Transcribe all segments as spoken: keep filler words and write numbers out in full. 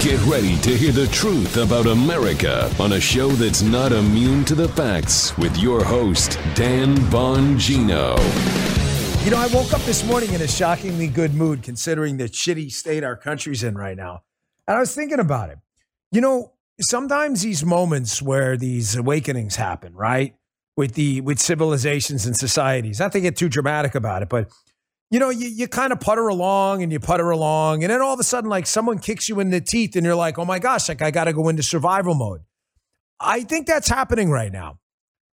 Get ready to hear the truth about America on a show that's not immune to the facts with your host, Dan Bongino. You know, I woke up this morning in a shockingly good mood considering the shitty state our country's in right now. And I was thinking about it. You know, sometimes these moments where these awakenings happen, right? With the with civilizations and societies. Not to get too dramatic about it, but you know, you, you kind of putter along and you putter along. And then all of a sudden, like someone kicks you in the teeth and you're like, oh my gosh, like I got to go into survival mode. I think that's happening right now.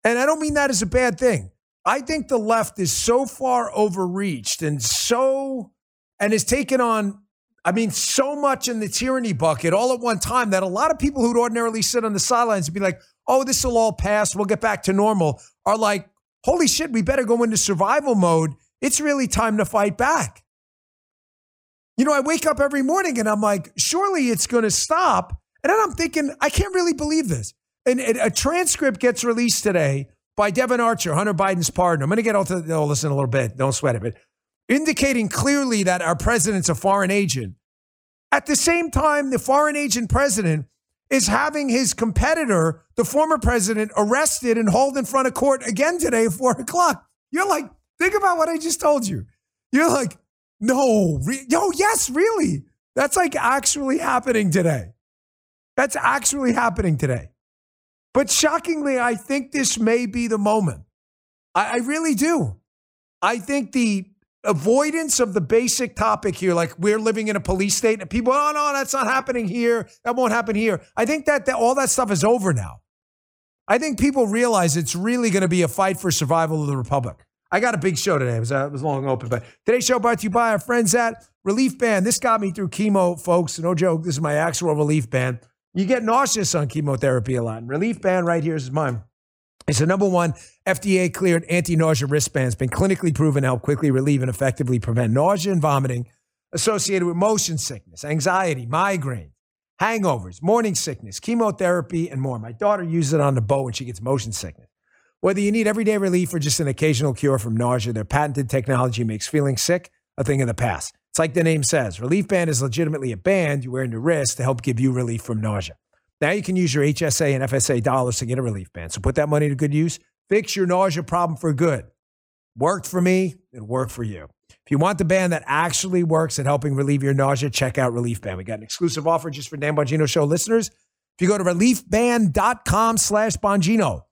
And I don't mean that as a bad thing. I think the left is so far overreached and so, and has taken on, I mean, so much in the tyranny bucket all at one time that a lot of people who'd ordinarily sit on the sidelines and be like, oh, this will all pass, we'll get back to normal, are like, holy shit, we better go into survival mode. It's really time to fight back. You know, I wake up every morning and I'm like, surely it's going to stop. And then I'm thinking, I can't really believe this. And, and a transcript gets released today by Devin Archer, Hunter Biden's partner. I'm going to get all to all this in a little bit. Don't sweat it. But indicating clearly that our president's a foreign agent. At the same time, the foreign agent president is having his competitor, the former president, arrested and hauled in front of court again today at four o'clock. You're like, think about what I just told you. You're like, no, re- yo, yes, really. That's like actually happening today. That's actually happening today. But shockingly, I think this may be the moment. I, I really do. I think the avoidance of the basic topic here, like we're living in a police state and people, oh, no, that's not happening here. That won't happen here. I think that, that all that stuff is over now. I think people realize it's really going to be a fight for survival of the republic. I got a big show today. It was, uh, it was long open, but today's show brought to you by our friends at Relief Band. This got me through chemo, folks. No joke. This is my actual Relief Band. You get nauseous on chemotherapy a lot. And Relief Band right here is mine. It's the number one F D A-cleared anti-nausea wristband. It's been clinically proven to help quickly relieve and effectively prevent nausea and vomiting associated with motion sickness, anxiety, migraines, hangovers, morning sickness, chemotherapy, and more. My daughter uses it on the boat when she gets motion sickness. Whether you need everyday relief or just an occasional cure from nausea, their patented technology makes feeling sick a thing of the past. It's like the name says. Relief Band is legitimately a band you wear in your wrist to help give you relief from nausea. Now you can use your H S A and F S A dollars to get a Relief Band. So put that money to good use. Fix your nausea problem for good. Worked for me. It'll work for you. If you want the band that actually works at helping relieve your nausea, check out Relief Band. We got an exclusive offer just for Dan Bongino Show listeners. If you go to reliefband.com slash Bongino,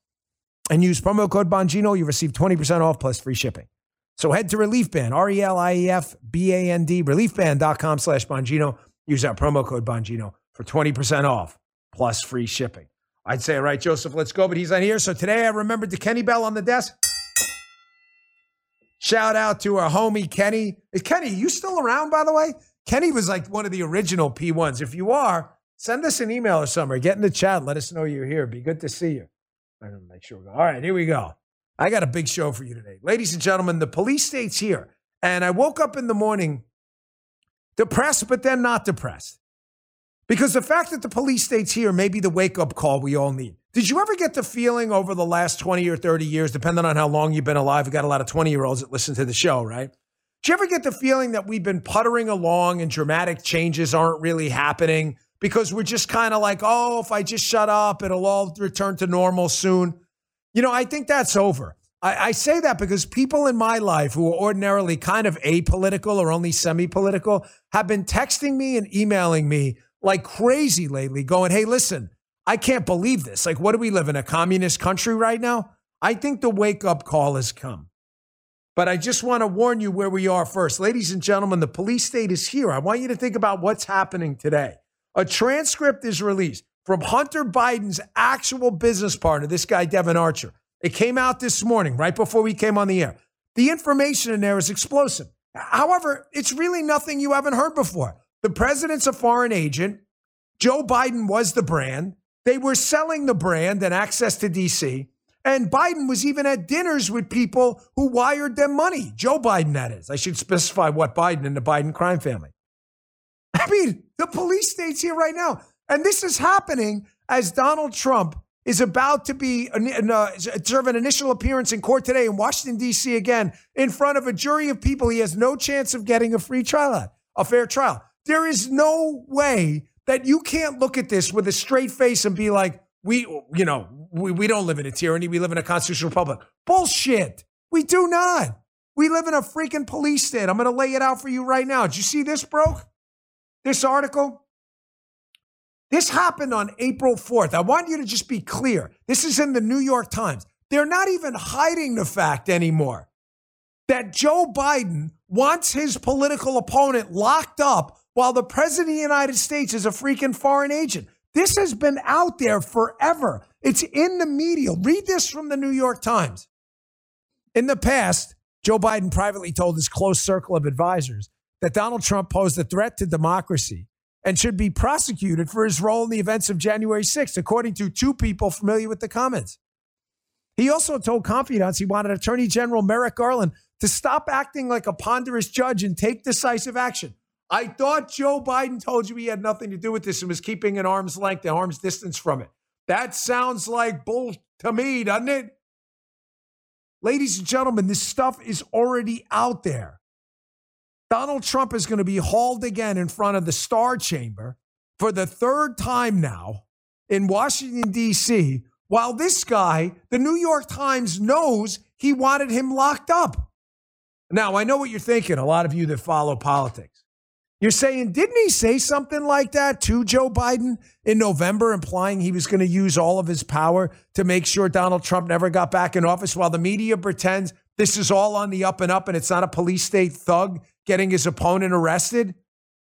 and use promo code Bongino, you receive twenty percent off plus free shipping. So head to Relief Band, R E L I E F B A N D, reliefband.com slash Bongino. Use our promo code Bongino for twenty percent off plus free shipping. I'd say, all right, Joseph, let's go, but he's not here. So today I remembered the Kenny Bell on the desk. Shout out to our homie Kenny. Is Kenny, you still around, by the way? Kenny was like one of the original P ones. If you are, send us an email or something. Or get in the chat. Let us know you're here. It'd be good to see you. I'm going to make sure we go. All right, here we go. I got a big show for you today. Ladies and gentlemen, the police state's here. And I woke up in the morning depressed, but then not depressed. Because the fact that the police state's here may be the wake-up call we all need. Did you ever get the feeling over the last twenty or thirty years, depending on how long you've been alive, we've got a lot of twenty-year-olds that listen to the show, right? Did you ever get the feeling that we've been puttering along and dramatic changes aren't really happening? Because we're just kind of like, oh, if I just shut up, it'll all return to normal soon. You know, I think that's over. I, I say that because people in my life who are ordinarily kind of apolitical or only semi-political have been texting me and emailing me like crazy lately going, hey, listen, I can't believe this. Like, what do we live in, a communist country right now? I think the wake-up call has come. But I just want to warn you where we are first. Ladies and gentlemen, the police state is here. I want you to think about what's happening today. A transcript is released from Hunter Biden's actual business partner, this guy, Devin Archer. It came out this morning, right before we came on the air. The information in there is explosive. However, it's really nothing you haven't heard before. The president's a foreign agent. Joe Biden was the brand. They were selling the brand and access to D C. And Biden was even at dinners with people who wired them money. Joe Biden, that is. I should specify what Biden and the Biden crime family. I mean, the police state's here right now. And this is happening as Donald Trump is about to be uh, serve an initial appearance in court today in Washington, D C again, in front of a jury of people he has no chance of getting a free trial at, a fair trial. There is no way that you can't look at this with a straight face and be like, we, you know, we, we don't live in a tyranny. We live in a constitutional republic. Bullshit. We do not. We live in a freaking police state. I'm going to lay it out for you right now. Did you see this, broke? This article? This happened on April fourth. I want you to just be clear. This is in the New York Times. They're not even hiding the fact anymore that Joe Biden wants his political opponent locked up while the president of the United States is a freaking foreign agent. This has been out there forever. It's in the media. Read this from the New York Times. In the past, Joe Biden privately told his close circle of advisors that Donald Trump posed a threat to democracy and should be prosecuted for his role in the events of January sixth, according to two people familiar with the comments. He also told confidants he wanted Attorney General Merrick Garland to stop acting like a ponderous judge and take decisive action. I thought Joe Biden told you he had nothing to do with this and was keeping an arm's length, an arm's distance from it. That sounds like bull to me, doesn't it? Ladies and gentlemen, this stuff is already out there. Donald Trump is going to be hauled again in front of the Star Chamber for the third time now in Washington, D C, while this guy, the New York Times, knows he wanted him locked up. Now, I know what you're thinking, a lot of you that follow politics. You're saying, didn't he say something like that to Joe Biden in November, implying he was going to use all of his power to make sure Donald Trump never got back in office, while the media pretends this is all on the up and up and it's not a police state thug getting his opponent arrested?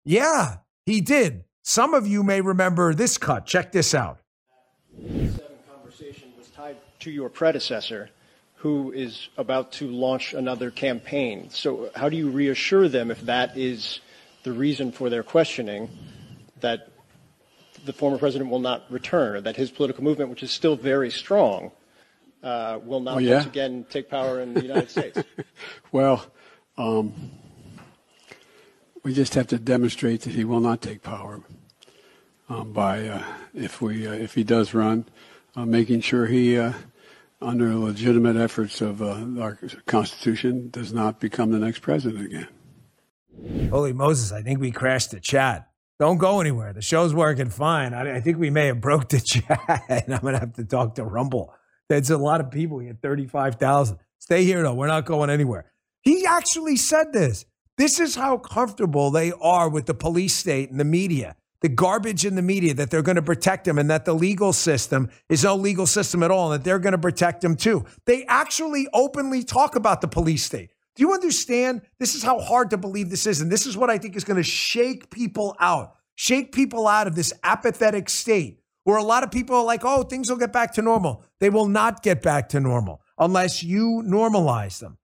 Yeah, he did. Some of you may remember this cut. Check this out. The conversation was tied to your predecessor, who is about to launch another campaign. So how do you reassure them, if that is the reason for their questioning, that the former president will not return, or that his political movement, which is still very strong, uh, will not oh, yeah? once again take power in the United States? Well, um, we just have to demonstrate that he will not take power um, by, uh, if we, uh, if he does run, uh, making sure he, uh, under legitimate efforts of uh, our Constitution, does not become the next president again. Holy Moses, I think we crashed the chat. Don't go anywhere. The show's working fine. I, I think we may have broke the chat, and I'm going to have to talk to Rumble. That's a lot of people. We had thirty-five thousand. Stay here, though. We're not going anywhere. He actually said this. This is how comfortable they are with the police state and the media, the garbage in the media, that they're going to protect him and that the legal system is no legal system at all and that they're going to protect him, too. They actually openly talk about the police state. Do you understand? This is how hard to believe this is. And this is what I think is going to shake people out, shake people out of this apathetic state where a lot of people are like, oh, things will get back to normal. They will not get back to normal unless you normalize them.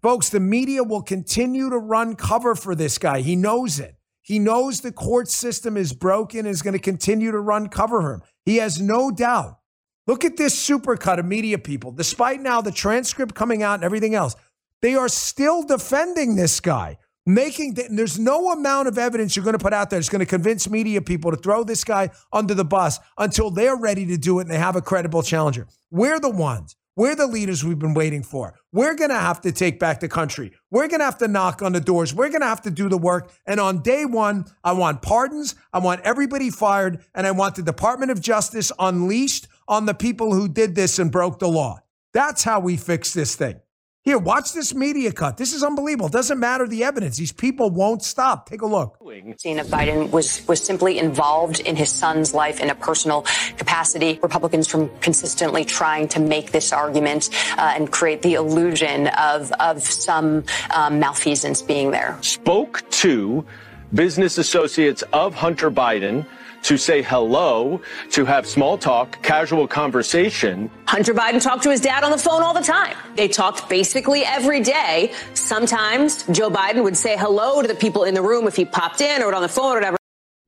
Folks, the media will continue to run cover for this guy. He knows it. He knows the court system is broken and is going to continue to run cover for him. He has no doubt. Look at this supercut of media people. Despite now the transcript coming out and everything else, they are still defending this guy, making th- there's no amount of evidence you're going to put out there that's going to convince media people to throw this guy under the bus until they're ready to do it and they have a credible challenger. We're the ones. We're the leaders we've been waiting for. We're going to have to take back the country. We're going to have to knock on the doors. We're going to have to do the work. And on day one, I want pardons. I want everybody fired. And I want the Department of Justice unleashed on the people who did this and broke the law. That's how we fix this thing. Here, watch this media cut. This is unbelievable. It doesn't matter the evidence. These people won't stop. Take a look. Jeanne Biden was, was simply involved in his son's life in a personal capacity. Republicans from consistently trying to make this argument uh, and create the illusion of, of some um, malfeasance being there. Spoke to business associates of Hunter Biden to say hello, to have small talk, casual conversation. Hunter Biden talked to his dad on the phone all the time. They talked basically every day. Sometimes Joe Biden would say hello to the people in the room if he popped in or on the phone or whatever.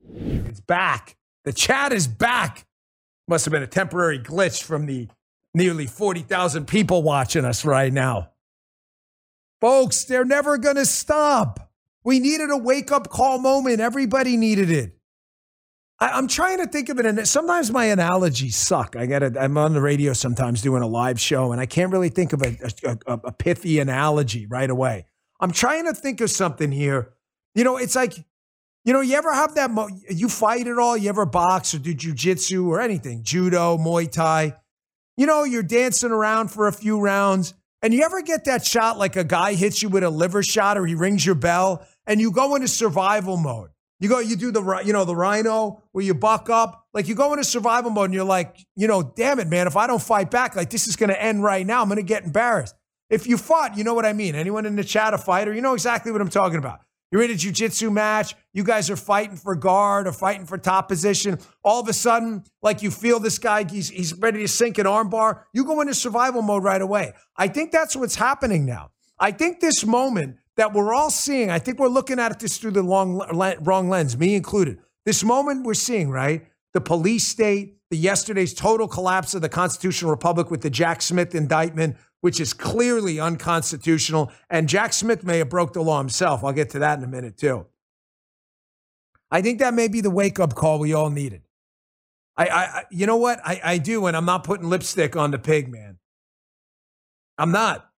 It's back. The chat is back. Must have been a temporary glitch from the nearly forty thousand people watching us right now. Folks, they're never going to stop. We needed a wake-up call moment. Everybody needed it. I'm trying to think of it, and sometimes my analogies suck. I gotta, I'm on the radio sometimes doing a live show, and I can't really think of a, a, a pithy analogy right away. I'm trying to think of something here. You know, it's like You know, you ever have that, mo- you fight at all? You ever box or do jujitsu or anything? Judo, Muay Thai? You know, you're dancing around for a few rounds and you ever get that shot like a guy hits you with a liver shot or he rings your bell and you go into survival mode. You go, you do the, you know, the rhino where you buck up. Like you go into survival mode and you're like, you know, damn it, man. If I don't fight back, like this is going to end right now. I'm going to get embarrassed. If you fought, you know what I mean. Anyone in the chat a fighter, you know exactly what I'm talking about. You're in a jiu-jitsu match. You guys are fighting for guard or fighting for top position. All of a sudden, like you feel this guy, he's, he's ready to sink an armbar. You go into survival mode right away. I think that's what's happening now. I think this moment that we're all seeing, I think we're looking at this through the long, wrong lens, me included. This moment we're seeing, right? The police state, the yesterday's total collapse of the constitutional republic with the Jack Smith indictment, which is clearly unconstitutional. And Jack Smith may have broke the law himself. I'll get to that in a minute, too. I think that may be the wake-up call we all needed. I, I, you know what? I, I do, and I'm not putting lipstick on the pig, man. I'm not.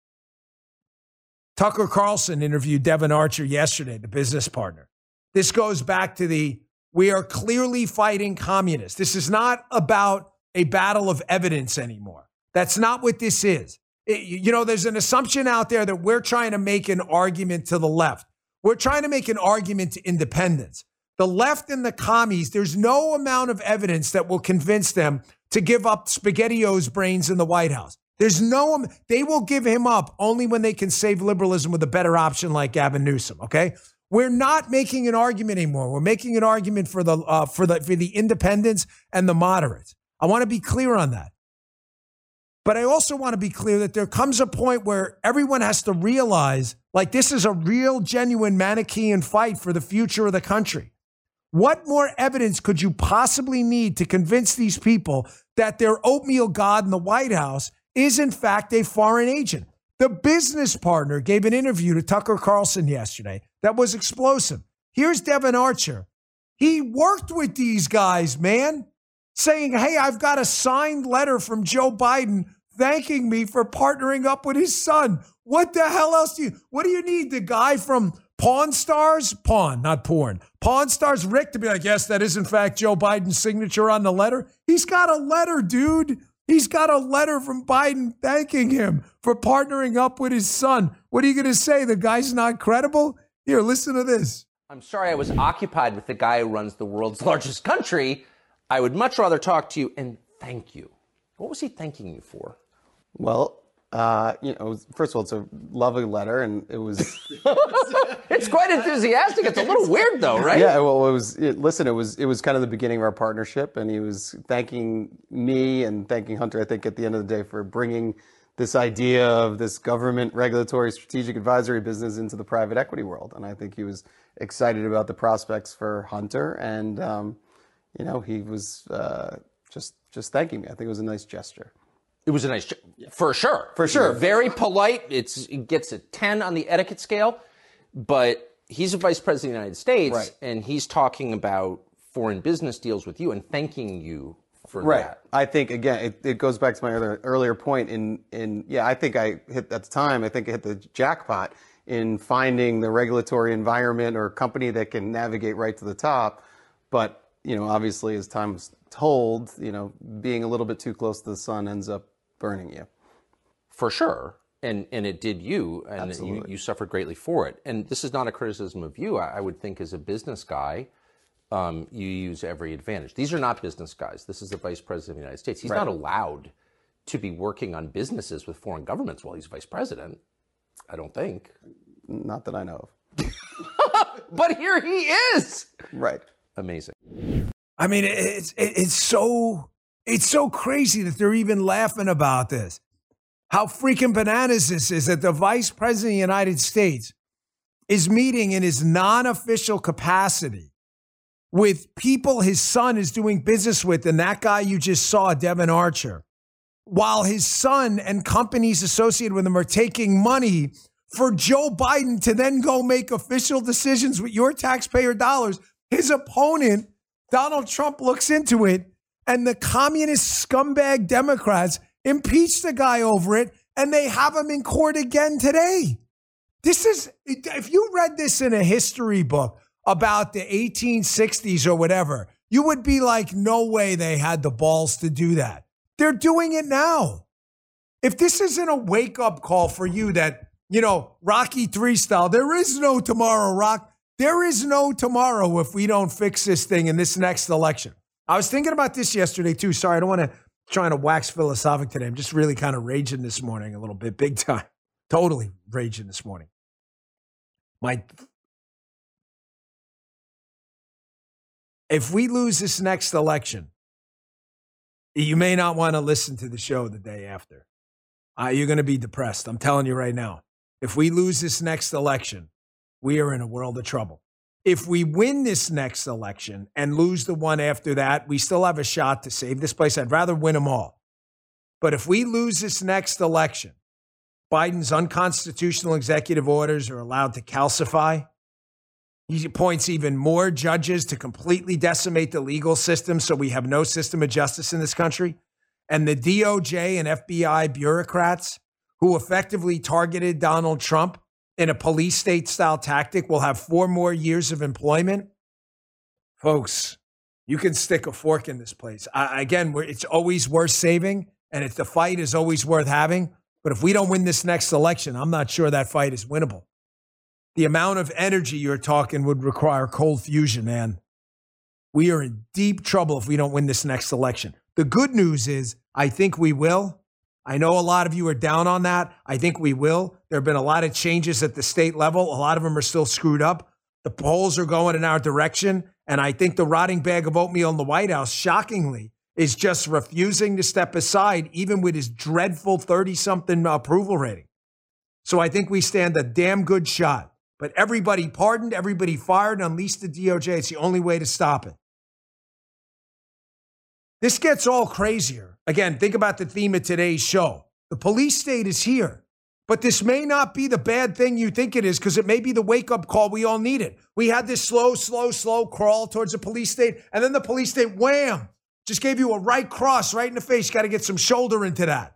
Tucker Carlson interviewed Devin Archer yesterday, the business partner. This goes back to the, we are clearly fighting communists. This is not about a battle of evidence anymore. That's not what this is. You know, there's an assumption out there that we're trying to make an argument to the left. We're trying to make an argument to independence. The left and the commies, there's no amount of evidence that will convince them to give up SpaghettiO's brains in the White House. There's no, they will give him up only when they can save liberalism with a better option like Gavin Newsom, okay? We're not making an argument anymore. We're making an argument for the uh, for the for the independents and the moderates. I want to be clear on that. But I also want to be clear that there comes a point where everyone has to realize, like, this is a real, genuine Manichaean fight for the future of the country. What more evidence could you possibly need to convince these people that their oatmeal god in the White House is, in fact, a foreign agent? The business partner gave an interview to Tucker Carlson yesterday that was explosive. Here's Devin Archer. He worked with these guys, man, saying, hey, I've got a signed letter from Joe Biden thanking me for partnering up with his son. What the hell else do you, what do you need? The guy from Pawn Stars, Pawn, not porn, Pawn Stars, Rick, to be like, yes, that is in fact Joe Biden's signature on the letter. He's got a letter, dude. He's got a letter from Biden thanking him for partnering up with his son. What are you going to say? The guy's not credible? Here, listen to this. I'm sorry I was occupied with the guy who runs the world's largest country. I would much rather talk to you and thank you. What was he thanking you for? Well, uh, you know, first of all, it's a lovely letter, and it was. It's quite enthusiastic. It's a little weird, though, right? Yeah. Well, it was. It, listen, it was. It was kind of the beginning of our partnership, and he was thanking me and thanking Hunter, I think, at the end of the day, for bringing this idea of this government regulatory strategic advisory business into the private equity world, and I think he was excited about the prospects for Hunter and. Um, You know, he was uh, just just thanking me. I think it was a nice gesture. It was a nice gesture, yeah. For sure. For sure. Very polite. It's, it gets a ten on the etiquette scale. But he's a vice president of the United States, right. And he's talking about foreign business deals with you and thanking you for right. that. I think, again, it, it goes back to my other, earlier point. In, in yeah, I think I hit, at the time, I think I hit the jackpot in finding the regulatory environment or company that can navigate right to the top. But you know, obviously, as time was told, you know, being a little bit too close to the sun ends up burning you. For sure. And and it did you, and you, you suffered greatly for it. And this is not a criticism of you. I, I would think as a business guy, um, you use every advantage. These are not business guys. This is the vice president of the United States. He's right. not allowed to be working on businesses with foreign governments while he's vice president, I don't think. Not that I know of. But here he is. Right. Amazing. I mean, it's it's so it's so crazy that they're even laughing about this. How freaking bananas this is that the vice president of the United States is meeting in his non-official capacity with people his son is doing business with, and that guy you just saw, Devin Archer, while his son and companies associated with him are taking money for Joe Biden to then go make official decisions with your taxpayer dollars. His opponent, Donald Trump, looks into it, and the communist scumbag Democrats impeach the guy over it, and they have him in court again today. This is, if you read this in a history book, about the eighteen sixties or whatever, you would be like, no way they had the balls to do that. They're doing it now. If this isn't a wake-up call for you that, you know, Rocky three style, there is no tomorrow, Rock. There is no tomorrow if we don't fix this thing in this next election. I was thinking about this yesterday, too. Sorry, I don't want to try to wax philosophic today. I'm just really kind of raging this morning a little bit, big time. Totally raging this morning. My... If we lose this next election, you may not want to listen to the show the day after. Uh, you're going to be depressed. I'm telling you right now. If we lose this next election, we are in a world of trouble. If we win this next election and lose the one after that, we still have a shot to save this place. I'd rather win them all. But if we lose this next election, Biden's unconstitutional executive orders are allowed to calcify. He appoints even more judges to completely decimate the legal system so we have no system of justice in this country. And the D O J and F B I bureaucrats who effectively targeted Donald Trump in a police state style tactic will have four more years of employment. Folks, you can stick a fork in this place. I, again, we're, it's always worth saving, and it's, the fight is always worth having. But if we don't win this next election, I'm not sure that fight is winnable. The amount of energy you're talking would require cold fusion, man. We are in deep trouble if we don't win this next election. The good news is I think we will. I know a lot of you are down on that. I think we will. There have been a lot of changes at the state level. A lot of them are still screwed up. The polls are going in our direction. And I think the rotting bag of oatmeal in the White House, shockingly, is just refusing to step aside, even with his dreadful thirty-something approval rating. So I think we stand a damn good shot. But everybody pardoned, everybody fired, and unleashed the D O J. It's the only way to stop it. This gets all crazier. Again, think about the theme of today's show. The police state is here, but this may not be the bad thing you think it is, because it may be the wake-up call we all needed. We had this slow, slow, slow crawl towards the police state, and then the police state, wham, just gave you a right cross right in the face. You got to get some shoulder into that.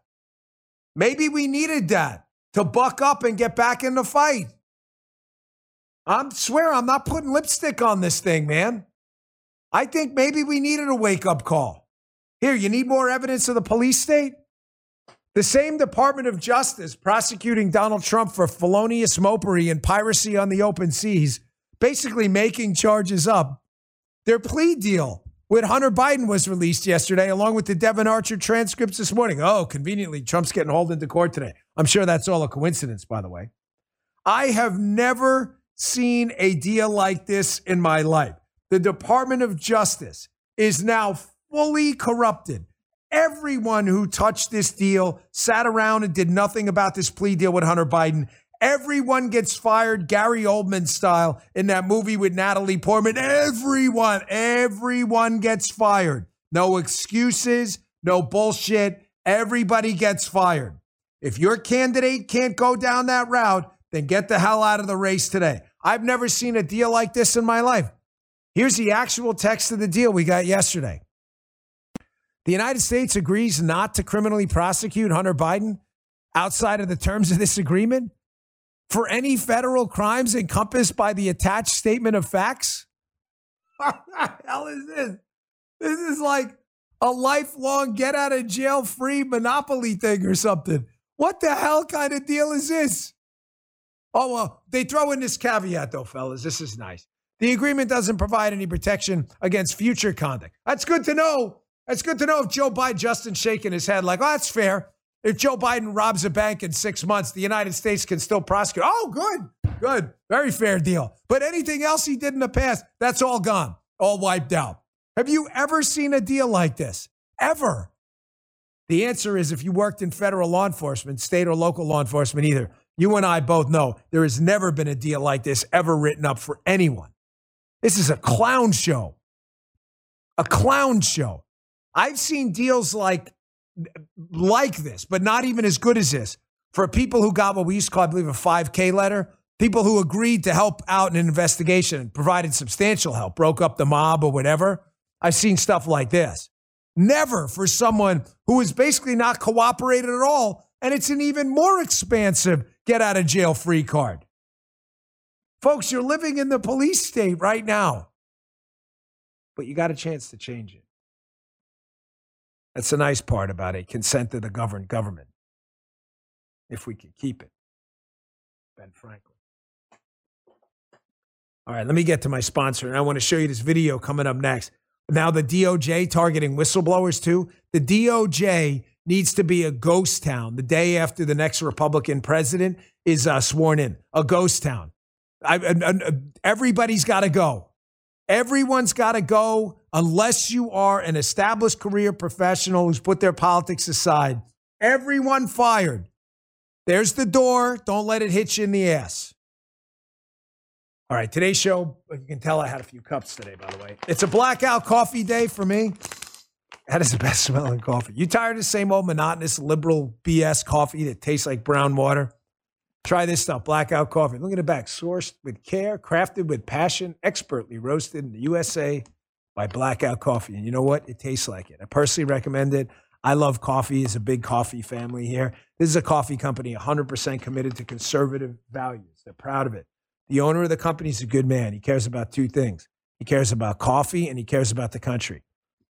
Maybe we needed that to buck up and get back in the fight. I swear I'm not putting lipstick on this thing, man. I think maybe we needed a wake-up call. Here, you need more evidence of the police state? The same Department of Justice prosecuting Donald Trump for felonious mopery and piracy on the open seas, basically making charges up. Their plea deal with Hunter Biden was released yesterday, along with the Devin Archer transcripts this morning. Oh, conveniently, Trump's getting hauled into court today. I'm sure that's all a coincidence, by the way. I have never... seen a deal like this in my life. The Department of Justice is now fully corrupted. Everyone who touched this deal sat around and did nothing about this plea deal with Hunter Biden. Everyone gets fired, Gary Oldman style, in that movie with Natalie Portman. Everyone, everyone gets fired. No excuses, no bullshit. Everybody gets fired. If your candidate can't go down that route, then get the hell out of the race today. I've never seen a deal like this in my life. Here's the actual text of the deal we got yesterday. The United States agrees not to criminally prosecute Hunter Biden outside of the terms of this agreement for any federal crimes encompassed by the attached statement of facts. What the hell is this? This is like a lifelong get out of jail free monopoly thing or something. What the hell kind of deal is this? Oh, well, they throw in this caveat, though, fellas. This is nice. The agreement doesn't provide any protection against future conduct. That's good to know. That's good to know if Joe Biden, Justin shaking his head like, oh, that's fair. If Joe Biden robs a bank in six months, the United States can still prosecute. Oh, good, good. Very fair deal. But anything else he did in the past, that's all gone, all wiped out. Have you ever seen a deal like this? Ever? The answer is if you worked in federal law enforcement, state or local law enforcement either, you and I both know there has never been a deal like this ever written up for anyone. This is a clown show. A clown show. I've seen deals like, like this, but not even as good as this. For people who got what we used to call, I believe, a five K letter, people who agreed to help out in an investigation and provided substantial help, broke up the mob or whatever. I've seen stuff like this. Never for someone who has basically not cooperated at all, and it's an even more expansive get out of jail free card. Folks, you're living in the police state right now. But you got a chance to change it. That's the nice part about it. Consent to the governed government. If we can keep it. Ben Franklin. All right, let me get to my sponsor. And I want to show you this video coming up next. Now the D O J targeting whistleblowers too. The D O J needs to be a ghost town the day after the next Republican president is uh, sworn in. A ghost town. I, I, I, everybody's got to go. Everyone's got to go unless you are an established career professional who's put their politics aside. Everyone fired. There's the door. Don't let it hit you in the ass. All right, today's show, you can tell I had a few cups today, by the way. It's a blackout coffee day for me. That is the best smelling coffee. You tired of the same old monotonous liberal B S coffee that tastes like brown water? Try this stuff, Blackout Coffee. Look at the back. Sourced with care, crafted with passion, expertly roasted in the U S A by Blackout Coffee. And you know what? It tastes like it. I personally recommend it. I love coffee. It's a big coffee family here. This is a coffee company one hundred percent committed to conservative values. They're proud of it. The owner of the company is a good man. He cares about two things. He cares about coffee and he cares about the country.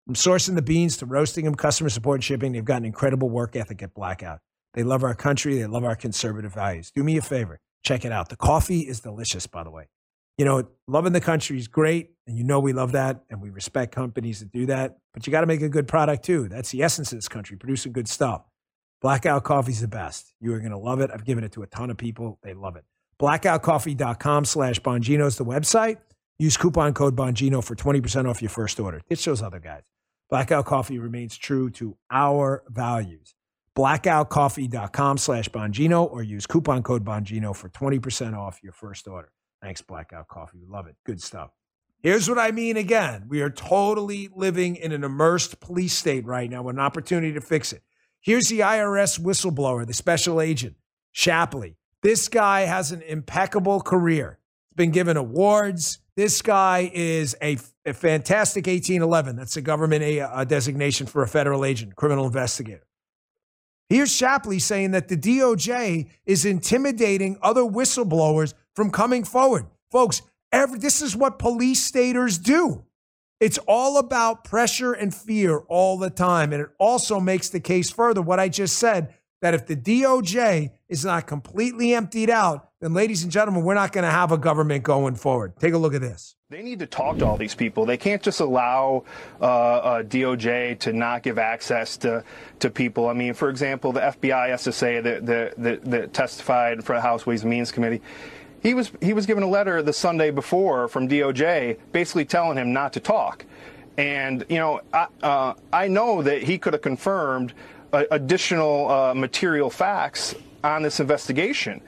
From sourcing the beans to roasting them, customer support and shipping, they've got an incredible work ethic at Blackout. They love our country. They love our conservative values. Do me a favor. Check it out. The coffee is delicious, by the way. You know, loving the country is great, and you know we love that, and we respect companies that do that, but you got to make a good product, too. That's the essence of this country, producing good stuff. Blackout Coffee is the best. You are going to love it. I've given it to a ton of people. They love it. blackout coffee dot com slash Bongino is the website. Use coupon code Bongino for twenty percent off your first order. It's those other guys. Blackout Coffee remains true to our values. blackout coffee dot com slash Bongino or use coupon code Bongino for twenty percent off your first order. Thanks, Blackout Coffee. We love it. Good stuff. Here's what I mean again. We are totally living in an immersed police state right now with an opportunity to fix it. Here's the I R S whistleblower, the special agent, Shapley. This guy has an impeccable career. He's been given awards. This guy is a, a fantastic eighteen eleven. That's the government a, a designation for a federal agent, criminal investigator. Here's Shapley saying that the D O J is intimidating other whistleblowers from coming forward. Folks, every, this is what police staters do. It's all about pressure and fear all the time. And it also makes the case further what I just said, that if the D O J is not completely emptied out, then, ladies and gentlemen, we're not going to have a government going forward. Take a look at this. They need to talk to all these people. They can't just allow uh, uh, D O J to not give access to to people. I mean, for example, the F B I S S A that the, the, the testified for the House Ways and Means Committee, he was he was given a letter the Sunday before from D O J basically telling him not to talk. And, you know, I, uh, I know that he could have confirmed uh, additional uh, material facts on this investigation.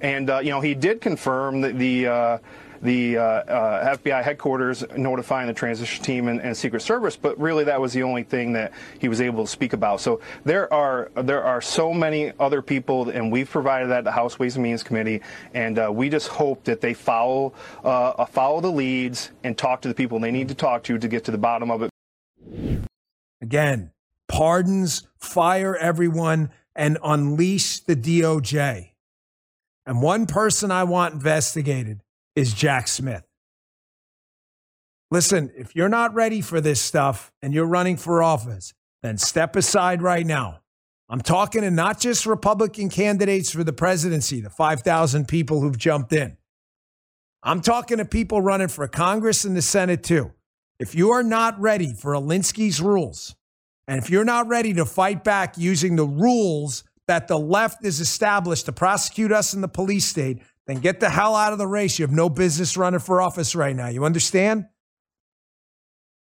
And, uh, you know, he did confirm that the... Uh, the uh, uh, F B I headquarters notifying the transition team and, and Secret Service, but really that was the only thing that he was able to speak about. So there are there are so many other people, and we've provided that to the House Ways and Means Committee, and uh, we just hope that they follow uh, follow the leads and talk to the people they need to talk to to get to the bottom of it. Again, pardons, fire everyone, and unleash the D O J. And one person I want investigated is Jack Smith. Listen, if you're not ready for this stuff and you're running for office, then step aside right now. I'm talking to not just Republican candidates for the presidency, the five thousand people who've jumped in. I'm talking to people running for Congress and the Senate too. If you are not ready for Alinsky's rules, and if you're not ready to fight back using the rules that the left is established to prosecute us in the police state, then get the hell out of the race. You have no business running for office right now. You understand?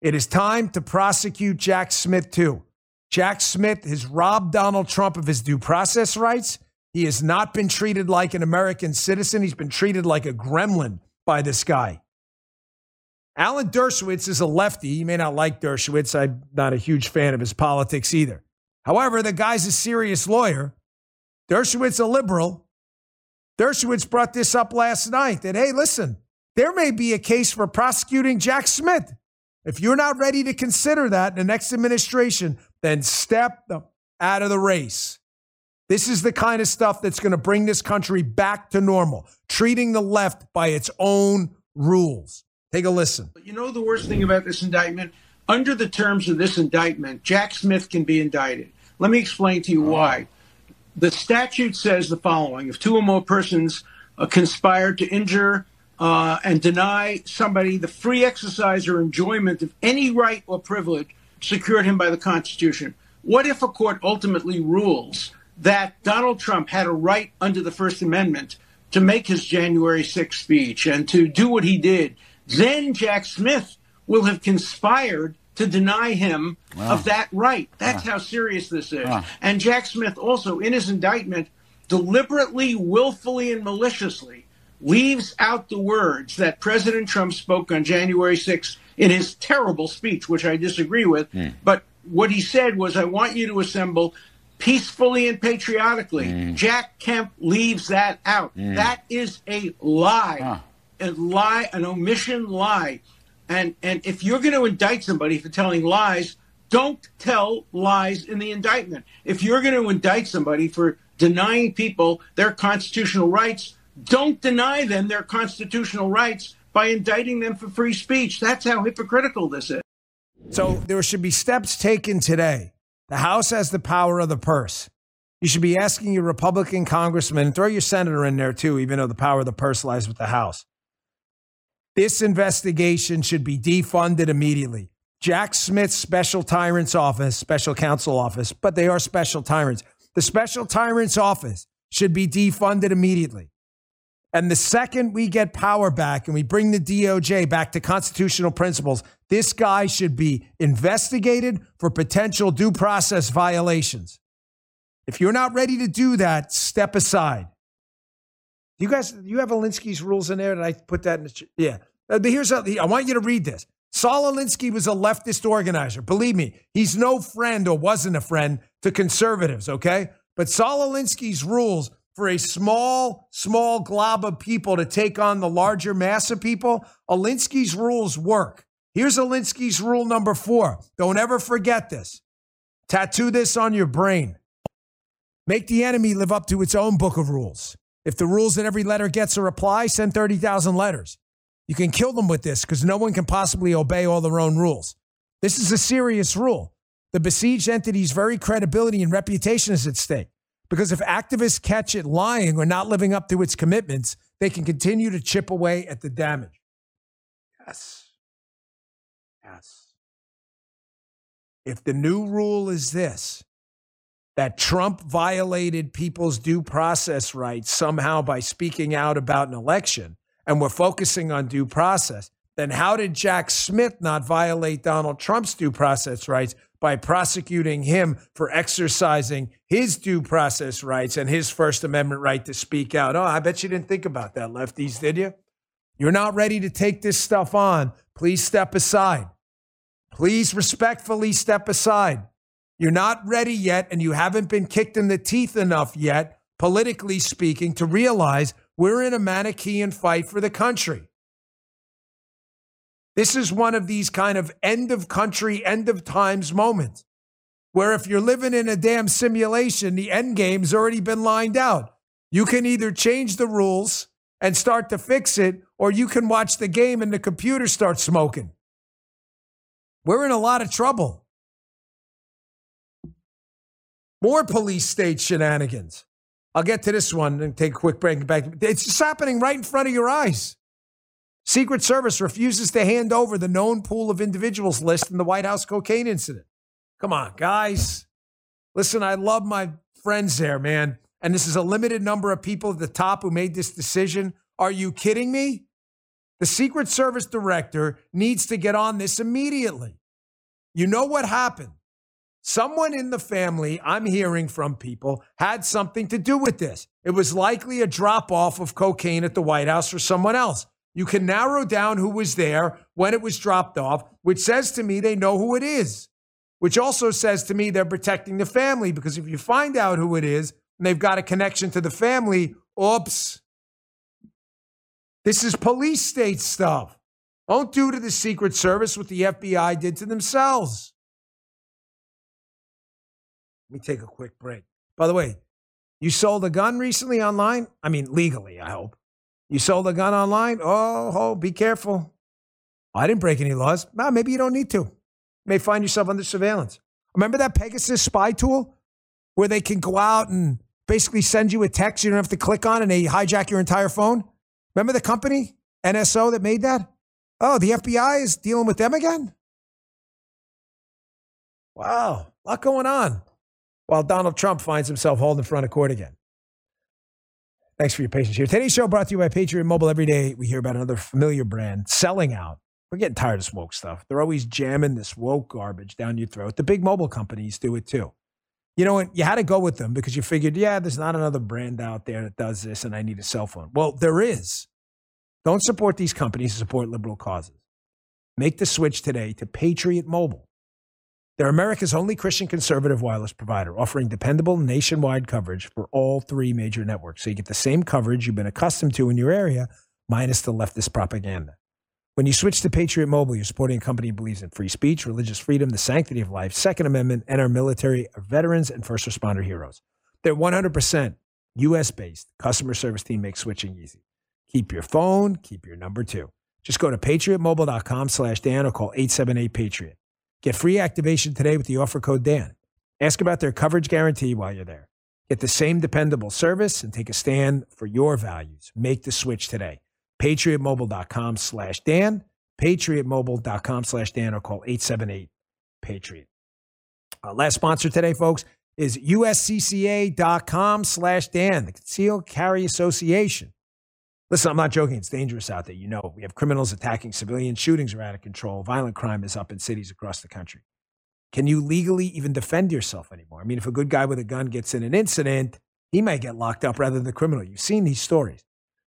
It is time to prosecute Jack Smith too. Jack Smith has robbed Donald Trump of his due process rights. He has not been treated like an American citizen. He's been treated like a gremlin by this guy. Alan Dershowitz is a lefty. You may not like Dershowitz. I'm not a huge fan of his politics either. However, the guy's a serious lawyer. Dershowitz, a liberal. Dershowitz brought this up last night that, hey, listen, there may be a case for prosecuting Jack Smith. If you're not ready to consider that in the next administration, then step out of the race. This is the kind of stuff that's going to bring this country back to normal, treating the left by its own rules. Take a listen. You know the worst thing about this indictment? Under the terms of this indictment, Jack Smith can be indicted. Let me explain to you why. The statute says the following. If two or more persons uh, conspire to injure uh, and deny somebody the free exercise or enjoyment of any right or privilege secured him by the Constitution. What if a court ultimately rules that Donald Trump had a right under the First Amendment to make his January sixth speech and to do what he did? Then Jack Smith will have conspired to deny him wow. of that right. That's wow. how serious this is. Wow. And Jack Smith also, in his indictment, deliberately, willfully, and maliciously leaves out the words that President Trump spoke on January sixth in his terrible speech, which I disagree with. Mm. But what he said was, I want you to assemble peacefully and patriotically. Mm. Jack Kemp leaves that out. Mm. That is a lie, ah. a lie, an omission lie. And and if you're going to indict somebody for telling lies, don't tell lies in the indictment. If you're going to indict somebody for denying people their constitutional rights, don't deny them their constitutional rights by indicting them for free speech. That's how hypocritical this is. So there should be steps taken today. The House has the power of the purse. You should be asking your Republican congressman, throw your senator in there too, even though the power of the purse lies with the House. This investigation should be defunded immediately. Jack Smith's special tyrant's office, special counsel office, but they are special tyrants. The special tyrant's office should be defunded immediately. And the second we get power back and we bring the D O J back to constitutional principles, this guy should be investigated for potential due process violations. If you're not ready to do that, step aside. You guys, you have Alinsky's rules in there? Did I put that in the... Yeah. But here's a, I want you to read this. Saul Alinsky was a leftist organizer. Believe me, he's no friend or wasn't a friend to conservatives, okay? But Saul Alinsky's rules for a small, small glob of people to take on the larger mass of people, Alinsky's rules work. Here's Alinsky's rule number four. Don't ever forget this. Tattoo this on your brain. Make the enemy live up to its own book of rules. If the rules that every letter gets a reply, send thirty thousand letters. You can kill them with this because no one can possibly obey all their own rules. This is a serious rule. The besieged entity's very credibility and reputation is at stake. Because if activists catch it lying or not living up to its commitments, they can continue to chip away at the damage. Yes. Yes. If the new rule is this, that Trump violated people's due process rights somehow by speaking out about an election, and we're focusing on due process, then how did Jack Smith not violate Donald Trump's due process rights by prosecuting him for exercising his due process rights and his First Amendment right to speak out? Oh, I bet you didn't think about that, lefties, did you? You're not ready to take this stuff on. Please step aside. Please respectfully step aside. You're not ready yet, and you haven't been kicked in the teeth enough yet, politically speaking, to realize we're in a Manichaean fight for the country. This is one of these kind of end of country, end of times moments where if you're living in a damn simulation, the end game's already been lined out. You can either change the rules and start to fix it, or you can watch the game and the computer start smoking. We're in a lot of trouble. More police state shenanigans. I'll get to this one and take a quick break back. It's just happening right in front of your eyes. Secret Service refuses to hand over the known pool of individuals list in the White House cocaine incident. Come on, guys. Listen, I love my friends there, man. And this is a limited number of people at the top who made this decision. Are you kidding me? The Secret Service director needs to get on this immediately. You know what happened? Someone in the family, I'm hearing from people, had something to do with this. It was likely a drop-off of cocaine at the White House for someone else. You can narrow down who was there when it was dropped off, which says to me they know who it is, which also says to me they're protecting the family, because if you find out who it is and they've got a connection to the family, oops. This is police state stuff. Don't do to the Secret Service what the F B I did to themselves. Let me take a quick break. By the way, You sold a gun recently online? I mean, legally, I hope. You sold a gun online? Oh, oh, be careful. I didn't break any laws. No, maybe you don't need to. You may find yourself under surveillance. Remember that Pegasus spy tool where they can go out and basically send you a text you don't have to click on and they hijack your entire phone? Remember the company, N S O, that made that? Oh, the F B I is dealing with them again? Wow, a lot going on. While Donald Trump finds himself hauled in front of court again. Thanks for your patience here. Today's show brought to you by Patriot Mobile. Every day we hear about another familiar brand selling out. We're getting tired of this woke stuff. They're always jamming this woke garbage down your throat. The big mobile companies do it too. You know, you had to go with them because you figured, yeah, there's not another brand out there that does this and I need a cell phone. Well, there is. Don't support these companies, support liberal causes. Make the switch today to Patriot Mobile. They're America's only Christian conservative wireless provider, offering dependable nationwide coverage for all three major networks. So you get the same coverage you've been accustomed to in your area, minus the leftist propaganda. When you switch to Patriot Mobile, you're supporting a company who believes in free speech, religious freedom, the sanctity of life, Second Amendment, and our military, our veterans, and first responder heroes. Their one hundred percent U S-based customer service team makes switching easy. Keep your phone, keep your number too. Just go to patriotmobile.com slash Dan or call eight seven eight PATRIOT. Get free activation today with the offer code Dan. Ask about their coverage guarantee while you're there. Get the same dependable service and take a stand for your values. Make the switch today. PatriotMobile.com slash Dan. PatriotMobile.com slash Dan or call eight seven eight PATRIOT. Our last sponsor today, folks, is USCCA.com slash Dan, the Concealed Carry Association. Listen, I'm not joking. It's dangerous out there. You know, we have criminals attacking civilians. Shootings are out of control. Violent crime is up in cities across the country. Can you legally even defend yourself anymore? I mean, if a good guy with a gun gets in an incident, he might get locked up rather than the criminal. You've seen these stories.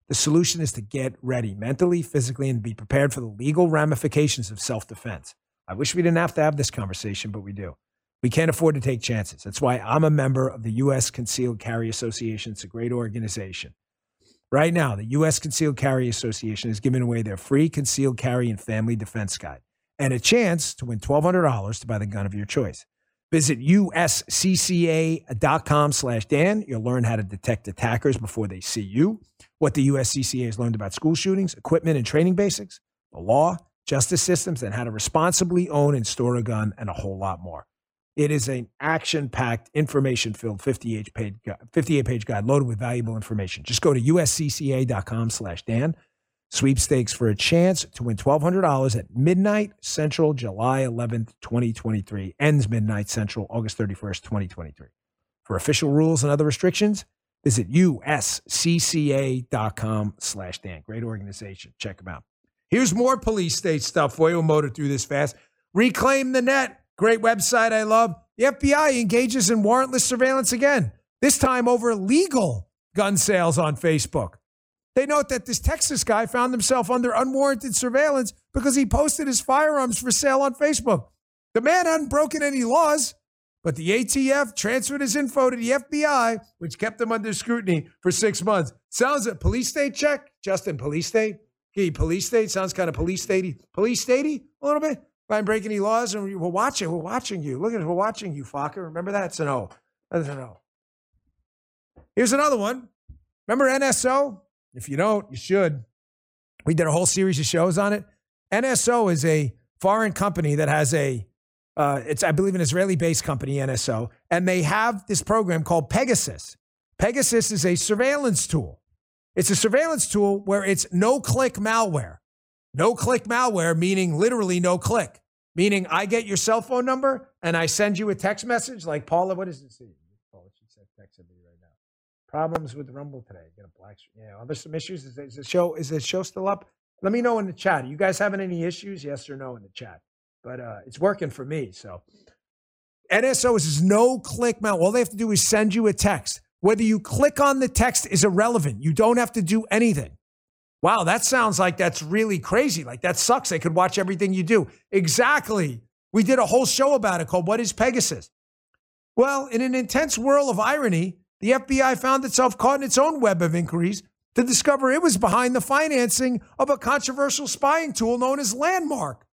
The solution is to get ready mentally, physically, and be prepared for the legal ramifications of self-defense. I wish we didn't have to have this conversation, but we do. We can't afford to take chances. That's why I'm a member of the U S Concealed Carry Association. It's a great organization. Right now, the U S Concealed Carry Association is giving away their free Concealed Carry and Family Defense Guide and a chance to win twelve hundred dollars to buy the gun of your choice. Visit uscca.com slash Dan. You'll learn how to detect attackers before they see you, what the U S C C A has learned about school shootings, equipment and training basics, the law, justice systems, and how to responsibly own and store a gun, and a whole lot more. It is an action-packed, information-filled fifty-eight page guide loaded with valuable information. Just go to uscca.com slash Dan. Sweepstakes for a chance to win twelve hundred dollars at midnight Central, July eleventh, twenty twenty-three. Ends midnight Central, August thirty-first, twenty twenty-three. For official rules and other restrictions, visit uscca.com slash Dan. Great organization. Check them out. Here's more police state stuff for you. We'll motor through this fast. Reclaim the Net. Great website I love. The F B I engages in warrantless surveillance again, this time over legal gun sales on Facebook. They note that this Texas guy found himself under unwarranted surveillance because he posted his firearms for sale on Facebook. The man hadn't broken any laws, but the A T F transferred his info to the F B I, which kept him under scrutiny for six months. Sounds a police state check. Justin, police state? Gee, police state? Sounds kind of police statey. Police statey a little bit? If I break any laws, and we're watching, we're watching you. Look at it, we're watching you, Fokker. Remember that? It's an O. That's an O. Here's another one. Remember N S O? If you don't, you should. We did a whole series of shows on it. N S O is a foreign company that has a, uh, it's I believe an Israeli-based company, N S O, and they have this program called Pegasus. Pegasus is a surveillance tool. It's a surveillance tool where it's no-click malware. No-click malware, meaning literally no-click, meaning I get your cell phone number and I send you a text message like, Paula, what is this? Paula, she said text me right now. Problems with Rumble today. Get a black screen. Yeah, are there some issues? Is, is, the show, is the show still up? Let me know in the chat. Are you guys having any issues? Yes or no in the chat. But uh, it's working for me, so. N S O is no-click malware. All they have to do is send you a text. Whether you click on the text is irrelevant. You don't have to do anything. Wow, that sounds like that's really crazy. Like, that sucks. They could watch everything you do. Exactly. We did a whole show about it called What is Pegasus? Well, in an intense whirl of irony, the F B I found itself caught in its own web of inquiries to discover it was behind the financing of a controversial spying tool known as Landmark,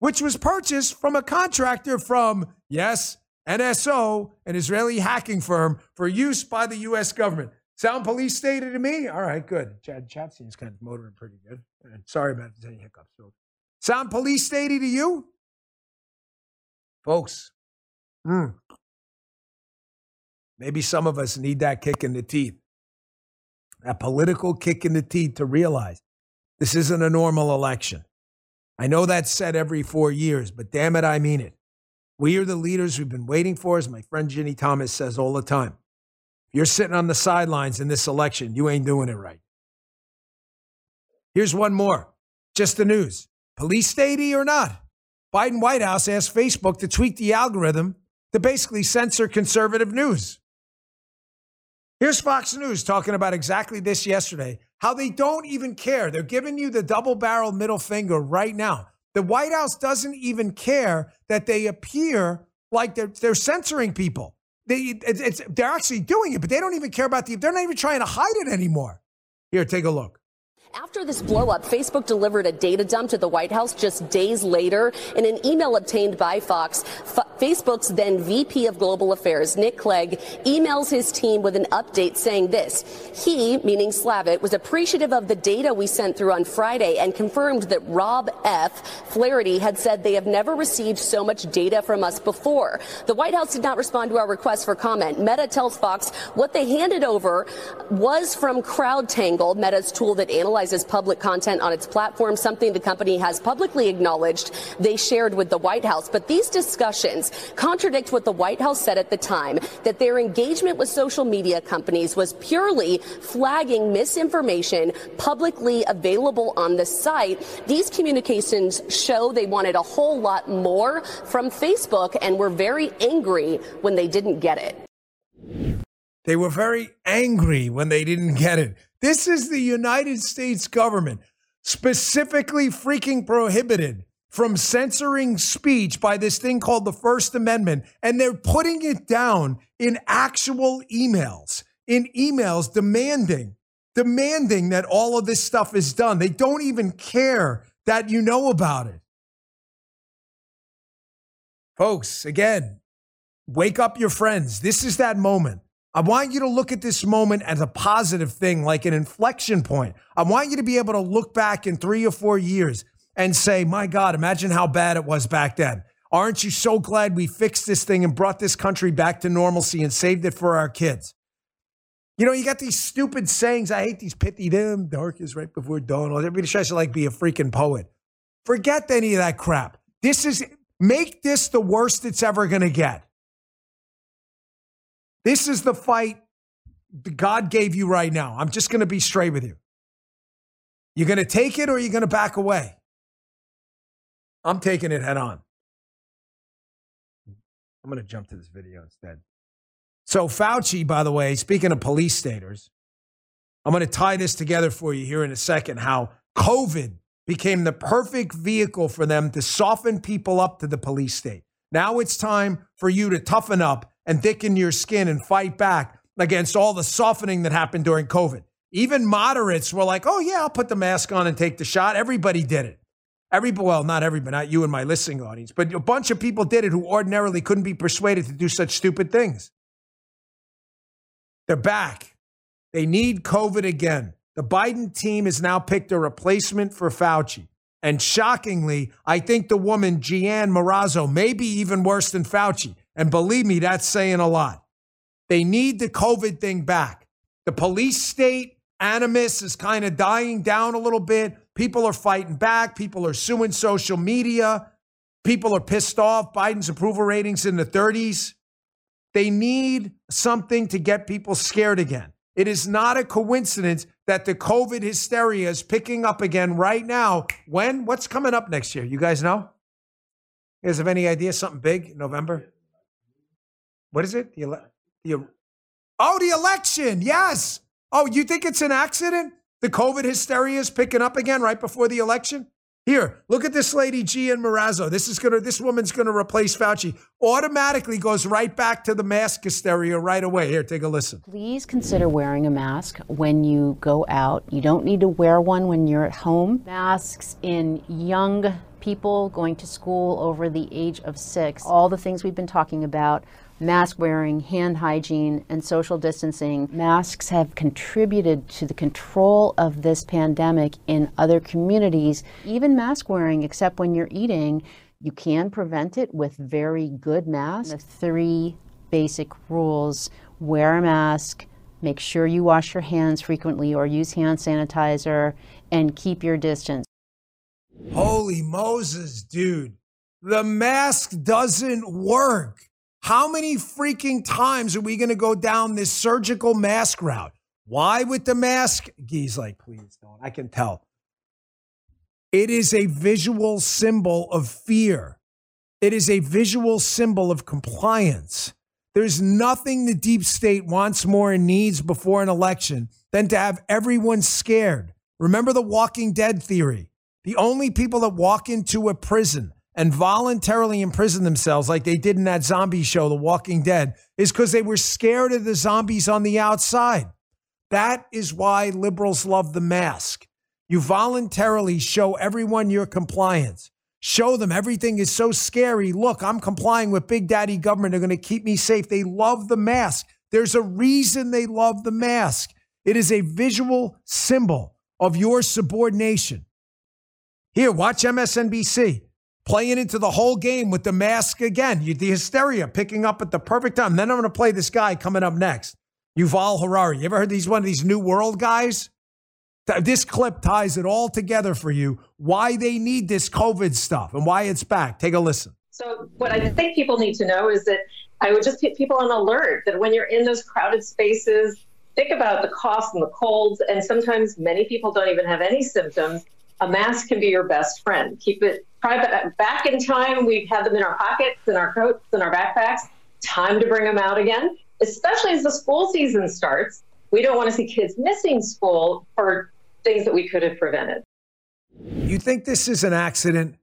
which was purchased from a contractor from, yes, N S O, an Israeli hacking firm, for use by the U S government. Sound police stated to me? All right, good. Chad, Chad seems kind of motoring pretty good. Sorry about any hiccups. Sound police stated to you? Folks, mm. maybe some of us need that kick in the teeth, that political kick in the teeth to realize this isn't a normal election. I know that's said every four years, but damn it, I mean it. We are the leaders we've been waiting for, as my friend Ginny Thomas says all the time. If you're sitting on the sidelines in this election, you ain't doing it right. Here's one more. Just the news. Police statey or not, Biden White House asked Facebook to tweak the algorithm to basically censor conservative news. Here's Fox News talking about exactly this yesterday, how they don't even care. They're giving you the double-barreled middle finger right now. The White House doesn't even care that they appear like they're, they're censoring people. They, it's, they're actually doing it, but they don't even care about the, they're not even trying to hide it anymore. Here, take a look. After this blow-up, Facebook delivered a data dump to the White House just days later. In an email obtained by Fox, F- Facebook's then V P of Global Affairs, Nick Clegg, emails his team with an update saying this. He, meaning Slavitt, was appreciative of the data we sent through on Friday and confirmed that Rob F. Flaherty had said they have never received so much data from us before. The White House did not respond to our request for comment. Meta tells Fox what they handed over was from CrowdTangle, Meta's tool that analyzes public content on its platform, something the company has publicly acknowledged they shared with the White House. But these discussions contradict what the White House said at the time, that their engagement with social media companies was purely flagging misinformation publicly available on the site. These communications show they wanted a whole lot more from Facebook and were very angry when they didn't get it. They were very angry when they didn't get it. This is the United States government specifically freaking prohibited from censoring speech by this thing called the First Amendment. And they're putting it down in actual emails, in emails demanding, demanding that all of this stuff is done. They don't even care that you know about it. Folks, again, wake up your friends. This is that moment. I want you to look at this moment as a positive thing, like an inflection point. I want you to be able to look back in three or four years and say, my God, imagine how bad it was back then. Aren't you so glad we fixed this thing and brought this country back to normalcy and saved it for our kids? You know, you got these stupid sayings. I hate these pithy, damn, dark is right before dawn. Everybody tries to like be a freaking poet. Forget any of that crap. This is, make this the worst it's ever going to get. This is the fight God gave you right now. I'm just going to be straight with you. You're going to take it or you're going to back away? I'm taking it head on. I'm going to jump to this video instead. So Fauci, by the way, speaking of police staters, I'm going to tie this together for you here in a second, how COVID became the perfect vehicle for them to soften people up to the police state. Now it's time for you to toughen up and thicken your skin and fight back against all the softening that happened during COVID. Even moderates were like, oh yeah, I'll put the mask on and take the shot. Everybody did it. Every, well, not everybody, not you and my listening audience, but a bunch of people did it who ordinarily couldn't be persuaded to do such stupid things. They're back. They need COVID again. The Biden team has now picked a replacement for Fauci. And shockingly, I think the woman, Jeanne Marazzo, may be even worse than Fauci. And believe me, that's saying a lot. They need the COVID thing back. The police state animus is kind of dying down a little bit. People are fighting back. People are suing social media. People are pissed off. Biden's approval ratings in the thirties. They need something to get people scared again. It is not a coincidence that the COVID hysteria is picking up again right now. When? What's coming up next year? You guys know? You guys have any idea? Something big in November? What is it? The, ele- the Oh, the election. Yes. Oh, you think it's an accident? The COVID hysteria is picking up again right before the election? Here, look at this lady, Jeanne Marazzo. This is gonna. This woman's going to replace Fauci. Automatically goes right back to the mask hysteria right away. Here, take a listen. Please consider wearing a mask when you go out. You don't need to wear one when you're at home. Masks in young people going to school over the age of six, all the things we've been talking about, mask wearing, hand hygiene, and social distancing. Masks have contributed to the control of this pandemic in other communities. Even mask wearing, except when you're eating, you can prevent it with very good masks. The three basic rules: wear a mask, make sure you wash your hands frequently or use hand sanitizer, and keep your distance. Holy Moses, dude. The mask doesn't work. How many freaking times are we going to go down this surgical mask route? Why with the mask? He's like, please don't. I can tell. It is a visual symbol of fear. It is a visual symbol of compliance. There's nothing the deep state wants more and needs before an election than to have everyone scared. Remember the Walking Dead theory. The only people that walk into a prison and voluntarily imprison themselves like they did in that zombie show, The Walking Dead, is because they were scared of the zombies on the outside. That is why liberals love the mask. You voluntarily show everyone your compliance. Show them everything is so scary. Look, I'm complying with Big Daddy government. They're going to keep me safe. They love the mask. There's a reason they love the mask. It is a visual symbol of your subordination. Here, watch M S N B C. Playing into the whole game with the mask again. You, the hysteria picking up at the perfect time. Then I'm going to play this guy coming up next. Yuval Harari. You ever heard these one of these New World guys? This clip ties it all together for you. Why they need this COVID stuff and why it's back. Take a listen. So what I think people need to know is that I would just keep people on alert that when you're in those crowded spaces, think about the coughs and the colds. And sometimes many people don't even have any symptoms. A mask can be your best friend. Keep it private. Back in time, we've had them in our pockets, in our coats, in our backpacks. Time to bring them out again, especially as the school season starts. We don't want to see kids missing school for things that we could have prevented. You think this is an accident?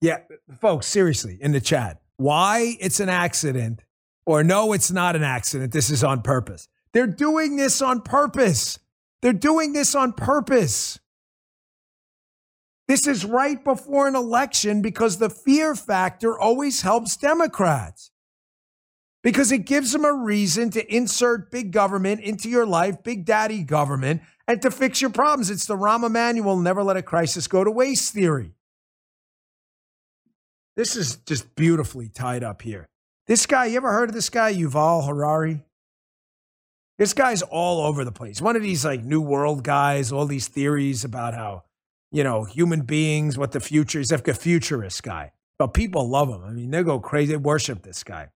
Yeah, folks, seriously, in the chat, why it's an accident or no, it's not an accident. This is on purpose. They're doing this on purpose. They're doing this on purpose. This is right before an election because the fear factor always helps Democrats because it gives them a reason to insert big government into your life, big daddy government, and to fix your problems. It's the Rahm Emanuel never let a crisis go to waste theory. This is just beautifully tied up here. This guy, you ever heard of this guy, Yuval Harari? This guy's all over the place. One of these like New World guys, all these theories about how, you know, human beings, what the future is. He's like a futurist guy. But people love him. I mean, they go crazy. They worship this guy.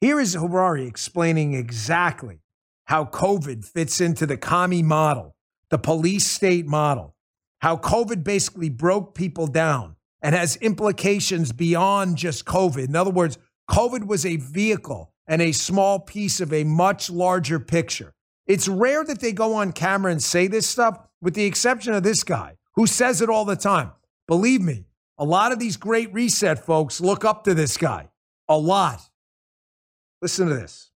Here is Harari explaining exactly how COVID fits into the commie model, the police state model, how COVID basically broke people down and has implications beyond just COVID. In other words, COVID was a vehicle and a small piece of a much larger picture. It's rare that they go on camera and say this stuff, with the exception of this guy who says it all the time. Believe me, a lot of these Great Reset folks look up to this guy a lot. Listen to this.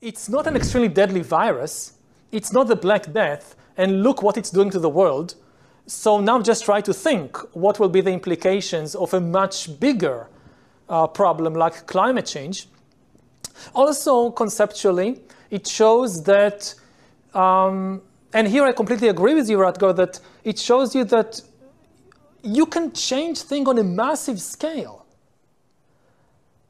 It's not an extremely deadly virus. It's not the Black Death. And look what it's doing to the world. So now just try to think what will be the implications of a much bigger uh, problem like climate change. Also, conceptually, it shows that um, and here I completely agree with you, Rutger, that it shows you that you can change things on a massive scale.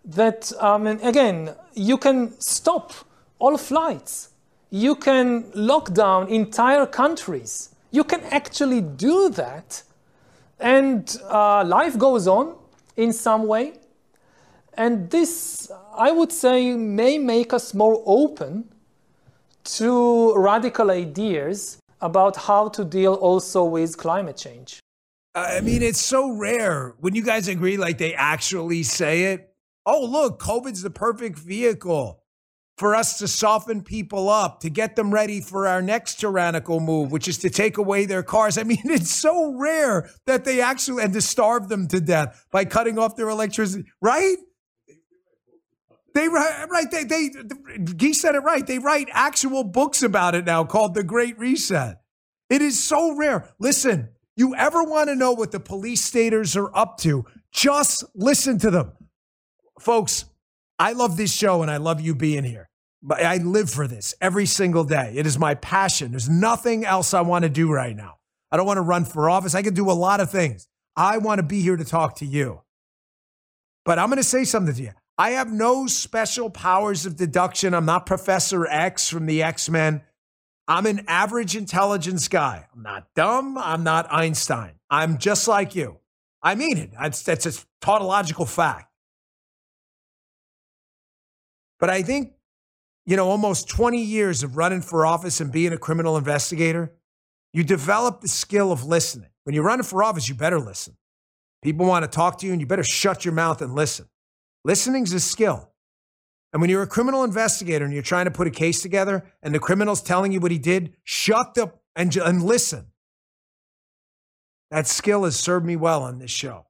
That, um, and again, you can stop all flights. You can lock down entire countries. You can actually do that. And uh, life goes on in some way. And this, I would say, may make us more open to radical ideas about how to deal also with climate change. I mean, it's so rare. Wouldn't you guys agree, like they actually say it? Oh, look, COVID's the perfect vehicle for us to soften people up, to get them ready for our next tyrannical move, which is to take away their cars. I mean, it's so rare that they actually, and to starve them to death by cutting off their electricity, right? They write, right, they, they, Guy said it right. They write actual books about it now called The Great Reset. It is so rare. Listen, you ever want to know what the police staters are up to, just listen to them. Folks, I love this show and I love you being here. I live for this every single day. It is my passion. There's nothing else I want to do right now. I don't want to run for office. I can do a lot of things. I want to be here to talk to you. But I'm going to say something to you. I have no special powers of deduction. I'm not Professor X from the X-Men. I'm an average intelligence guy. I'm not dumb. I'm not Einstein. I'm just like you. I mean it. That's a tautological fact. But I think, you know, almost twenty years of running for office and being a criminal investigator, you develop the skill of listening. When you're running for office, you better listen. People want to talk to you and you better shut your mouth and listen. Listening's a skill. And when you're a criminal investigator and you're trying to put a case together and the criminal's telling you what he did, shut up and, and listen. That skill has served me well on this show.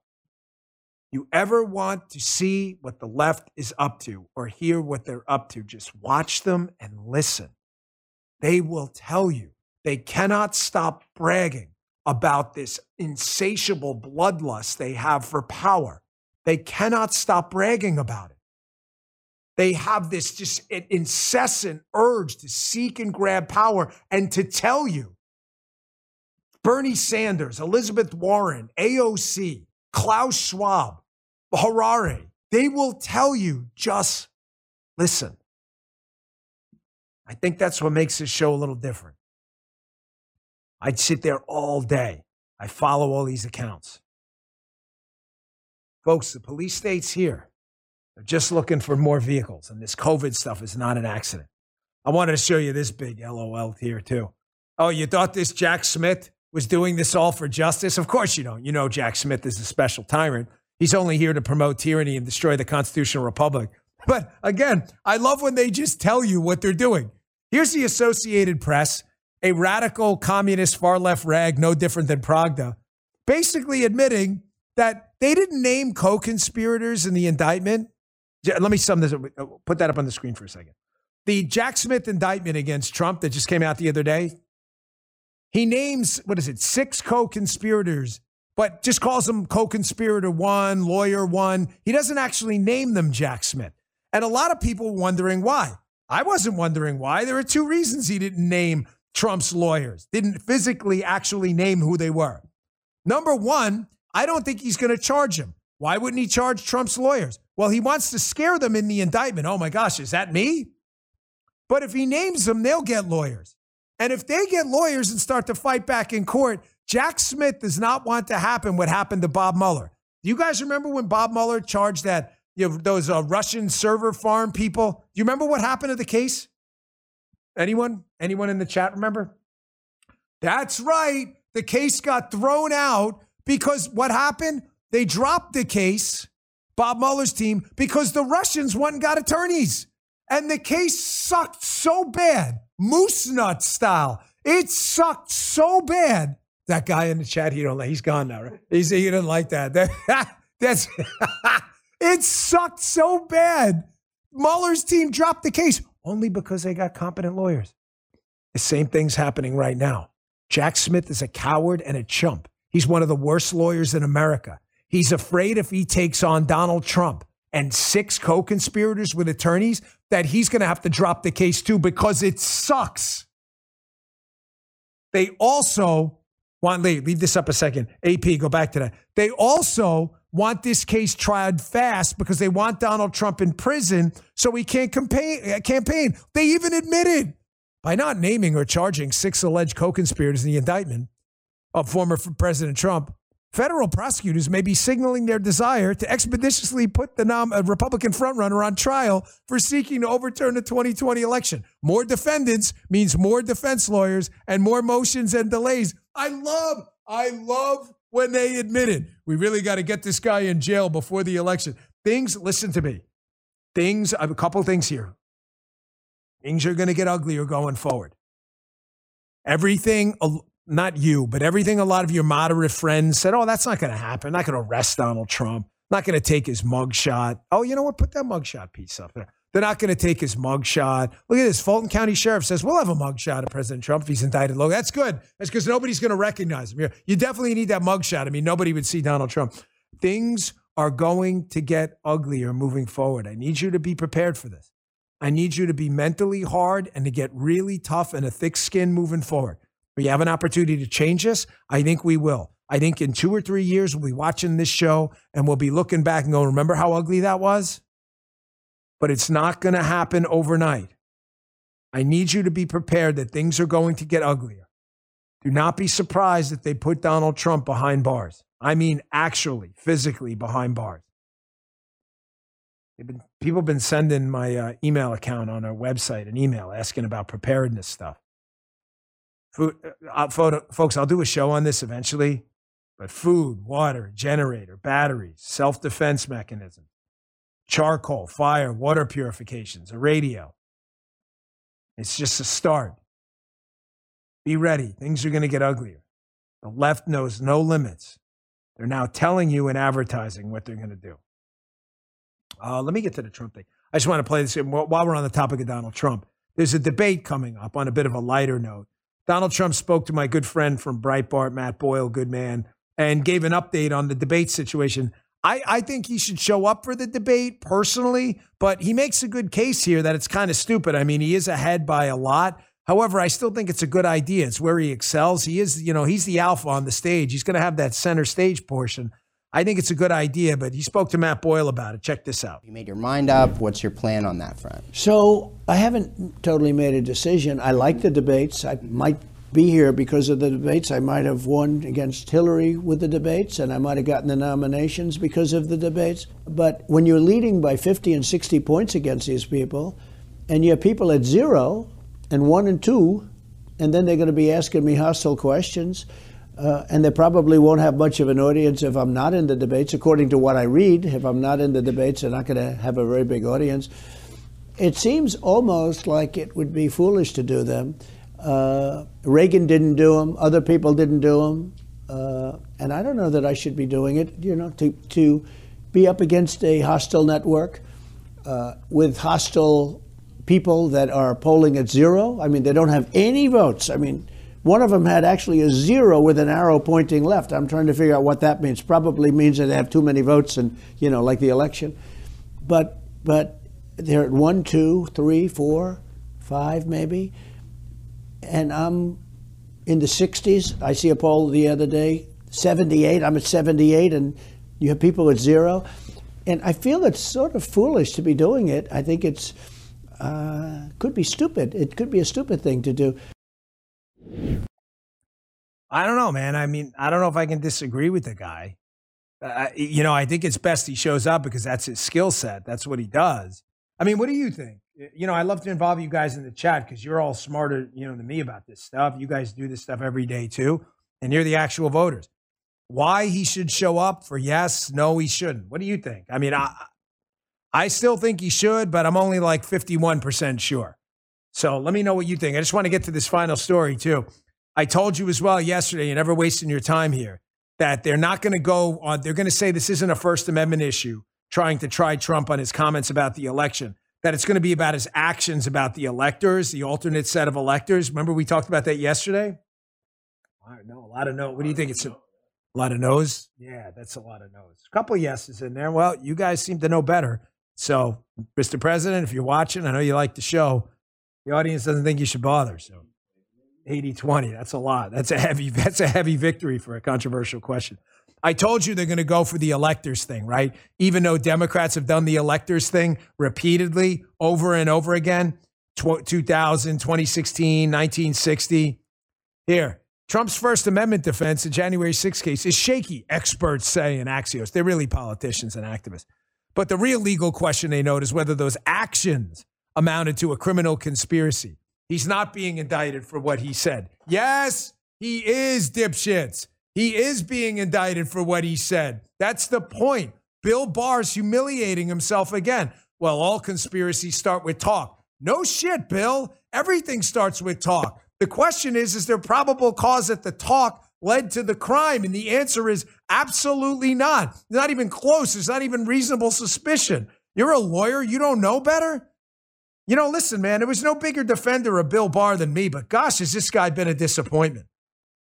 You ever want to see what the left is up to or hear what they're up to, just watch them and listen. They will tell you. They cannot stop bragging about this insatiable bloodlust they have for power. They cannot stop bragging about it. They have this just incessant urge to seek and grab power and to tell you. Bernie Sanders, Elizabeth Warren, A O C, Klaus Schwab, Harari, they will tell you, just listen. I think that's what makes this show a little different. I'd sit there all day. I follow all these accounts. Folks, the police state's here. They're just looking for more vehicles, and this COVID stuff is not an accident. I wanted to show you this big LOL here, too. Oh, you thought this Jack Smith was doing this all for justice? Of course you don't. You know Jack Smith is a special tyrant. He's only here to promote tyranny and destroy the constitutional republic. But again, I love when they just tell you what they're doing. Here's the Associated Press, a radical communist far-left rag, no different than Pravda, basically admitting that they didn't name co-conspirators in the indictment. Let me sum this up. Put that up on the screen for a second. The Jack Smith indictment against Trump that just came out the other day, he names, what is it, six co-conspirators, but just calls them co-conspirator one, lawyer one. He doesn't actually name them Jack Smith. And a lot of people wondering why. I wasn't wondering why. There are two reasons he didn't name Trump's lawyers, didn't physically actually name who they were. Number one, I don't think he's going to charge him. Why wouldn't he charge Trump's lawyers? Well, he wants to scare them in the indictment. Oh my gosh, is that me? But if he names them, they'll get lawyers. And if they get lawyers and start to fight back in court, Jack Smith does not want to happen what happened to Bob Mueller. Do you guys remember when Bob Mueller charged that, you know, those uh, Russian server farm people? Do you remember what happened to the case? Anyone? Anyone in the chat remember? That's right. The case got thrown out because what happened? They dropped the case, Bob Mueller's team, because the Russians went and got attorneys. And the case sucked so bad, moose nut style. It sucked so bad. That guy in the chat, he don't like, he's gone now, right? He's, he didn't like that. that that's, it sucked so bad. Mueller's team dropped the case only because they got competent lawyers. The same thing's happening right now. Jack Smith is a coward and a chump. He's one of the worst lawyers in America. He's afraid if he takes on Donald Trump and six co-conspirators with attorneys that he's going to have to drop the case too because it sucks. They also want, leave this up a second. A P, go back to that. They also want this case tried fast because they want Donald Trump in prison so he can't campaign. They even admitted by not naming or charging six alleged co-conspirators in the indictment of former President Trump, federal prosecutors may be signaling their desire to expeditiously put the nom- Republican frontrunner on trial for seeking to overturn the twenty twenty election. More defendants means more defense lawyers and more motions and delays. I love, I love when they admitted, we really got to get this guy in jail before the election. Things, listen to me. Things, I have a couple things here. Things are going to get uglier going forward. Everything, not you, but everything a lot of your moderate friends said, oh, that's not going to happen. I'm not going to arrest Donald Trump. I'm not going to take his mugshot. Oh, you know what? Put that mugshot piece up there. They're not going to take his mugshot. Look at this. Fulton County Sheriff says, we'll have a mugshot of President Trump if he's indicted. Look, that's good. That's because nobody's going to recognize him. You definitely need that mugshot. I mean, nobody would see Donald Trump. Things are going to get uglier moving forward. I need you to be prepared for this. I need you to be mentally hard and to get really tough and a thick skin moving forward. We have an opportunity to change this. I think we will. I think in two or three years, we'll be watching this show and we'll be looking back and going, remember how ugly that was? But it's not going to happen overnight. I need you to be prepared that things are going to get uglier. Do not be surprised if they put Donald Trump behind bars. I mean, actually, physically behind bars. Been, people have been sending my uh, email account on our website an email asking about preparedness stuff. Food, uh, photo, folks, I'll do a show on this eventually, but food, water, generator, batteries, self-defense mechanism, charcoal, fire, water purifications, a radio. It's just a start. Be ready. Things are going to get uglier. The left knows no limits. They're now telling you in advertising what they're going to do. Uh, let me get to the Trump thing. I just want to play this while we're on the topic of Donald Trump. There's a debate coming up on a bit of a lighter note. Donald Trump spoke to my good friend from Breitbart, Matt Boyle, good man, and gave an update on the debate situation. I, I think he should show up for the debate personally, but he makes a good case here that it's kind of stupid. I mean, he is ahead by a lot. However, I still think it's a good idea. It's where he excels. He is, you know, he's the alpha on the stage. He's going to have that center stage portion. I think it's a good idea, but he spoke to Matt Boyle about it. Check this out. You made your mind up. What's your plan on that front? So I haven't totally made a decision. I like the debates. I might be here because of the debates. I might have won against Hillary with the debates, and I might have gotten the nominations because of the debates. But when you're leading by fifty and sixty points against these people, and you have people at zero and one and two, and then they're going to be asking me hostile questions, Uh, and they probably won't have much of an audience if I'm not in the debates. According to what I read, if I'm not in the debates, they're not going to have a very big audience. It seems almost like it would be foolish to do them. Uh, Reagan didn't do them. Other people didn't do them. Uh, and I don't know that I should be doing it, you know, to, to be up against a hostile network uh, with hostile people that are polling at zero. I mean, they don't have any votes. I mean, one of them had actually a zero with an arrow pointing left. I'm trying to figure out what that means. Probably means that they have too many votes and, you know, like the election. But but they're at one, two, three, four, five maybe. And I'm in the sixties. I see a poll the other day, seventy-eight. I'm at seventy-eight, and you have people at zero. And I feel it's sort of foolish to be doing it. I think it's uh, could be stupid. It could be a stupid thing to do. I don't know, man. I mean, I don't know if I can disagree with the guy. Uh, you know, I think it's best he shows up because that's his skill set. That's what he does. I mean, what do you think? You know, I love to involve you guys in the chat because you're all smarter, you know, than me about this stuff. You guys do this stuff every day too, and you're the actual voters. Why he should show up for yes, no, he shouldn't. What do you think? I mean, I, I still think he should, but I'm only like fifty-one percent sure. So let me know what you think. I just want to get to this final story too. I told you as well yesterday, you're never wasting your time here, that they're not going to go on. They're going to say this isn't a First Amendment issue, trying to try Trump on his comments about the election, that it's going to be about his actions about the electors, the alternate set of electors. Remember we talked about that yesterday? I don't know. A lot of no. What do you think? It's a, a lot of no's? Yeah, that's a lot of no's. A couple of yeses in there. Well, you guys seem to know better. So, Mister President, if you're watching, I know you like the show. The audience doesn't think you should bother, so. eighty twenty, that's a lot. That's a heavy that's a heavy victory for a controversial question. I told you they're going to go for the electors thing, right? Even though Democrats have done the electors thing repeatedly over and over again, two thousand, twenty sixteen, nineteen sixty. Here, Trump's First Amendment defense in January sixth case is shaky, experts say in Axios. They're really politicians and activists. But the real legal question they note is whether those actions amounted to a criminal conspiracy. He's not being indicted for what he said. Yes, he is, dipshits. He is being indicted for what he said. That's the point. Bill Barr's humiliating himself again. Well, all conspiracies start with talk. No shit, Bill. Everything starts with talk. The question is, is there probable cause that the talk led to the crime? And the answer is absolutely not. Not even close. There's not even reasonable suspicion. You're a lawyer. You don't know better? You know, listen, man, there was no bigger defender of Bill Barr than me, but gosh, has this guy been a disappointment.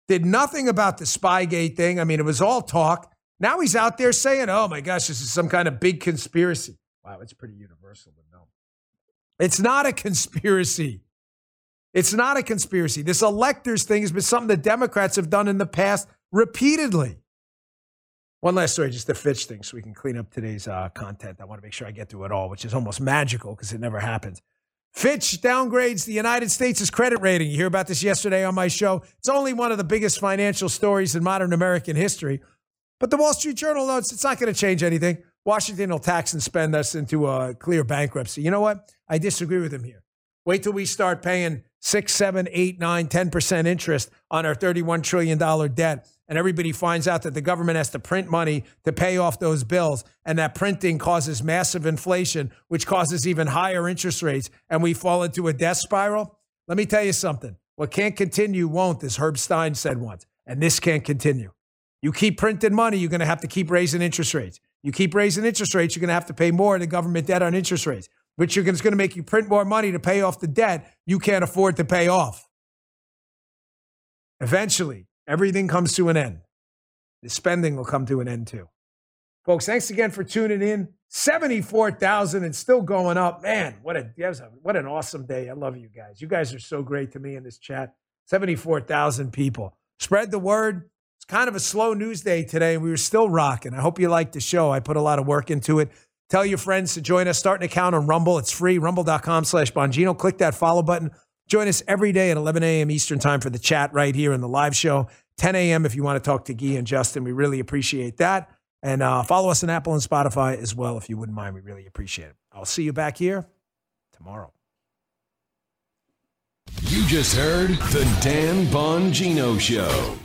Did nothing about the Spygate thing. I mean, it was all talk. Now he's out there saying, oh, my gosh, this is some kind of big conspiracy. Wow, it's pretty universal, but no. It's not a conspiracy. It's not a conspiracy. This electors thing has been something the Democrats have done in the past repeatedly. One last story, just the Fitch thing, so we can clean up today's uh, content. I want to make sure I get through it all, which is almost magical because it never happens. Fitch downgrades the United States' credit rating. You hear about this yesterday on my show. It's only one of the biggest financial stories in modern American history. But the Wall Street Journal notes it's not going to change anything. Washington will tax and spend us into a clear bankruptcy. You know what? I disagree with him here. Wait till we start paying six, seven, eight, nine, ten percent interest on our thirty-one trillion dollars debt. And everybody finds out that the government has to print money to pay off those bills. And that printing causes massive inflation, which causes even higher interest rates. And we fall into a death spiral. Let me tell you something. What can't continue won't, as Herb Stein said once. And this can't continue. You keep printing money, you're going to have to keep raising interest rates. You keep raising interest rates, you're going to have to pay more to government debt on interest rates. Which is going to make you print more money to pay off the debt you can't afford to pay off. Eventually, everything comes to an end. The spending will come to an end too. Folks, thanks again for tuning in. seventy-four thousand and still going up. Man, what a what an awesome day. I love you guys. You guys are so great to me in this chat. seventy-four thousand people. Spread the word. It's kind of a slow news day today. We were still rocking. I hope you liked the show. I put a lot of work into it. Tell your friends to join us. Start an account on Rumble. It's free. Rumble.com slash Bongino. Click that follow button. Join us every day at eleven a.m. Eastern time for the chat right here in the live show. ten a.m. if you want to talk to Guy and Justin. We really appreciate that. And uh, follow us on Apple and Spotify as well if you wouldn't mind. We really appreciate it. I'll see you back here tomorrow. You just heard The Dan Bongino Show.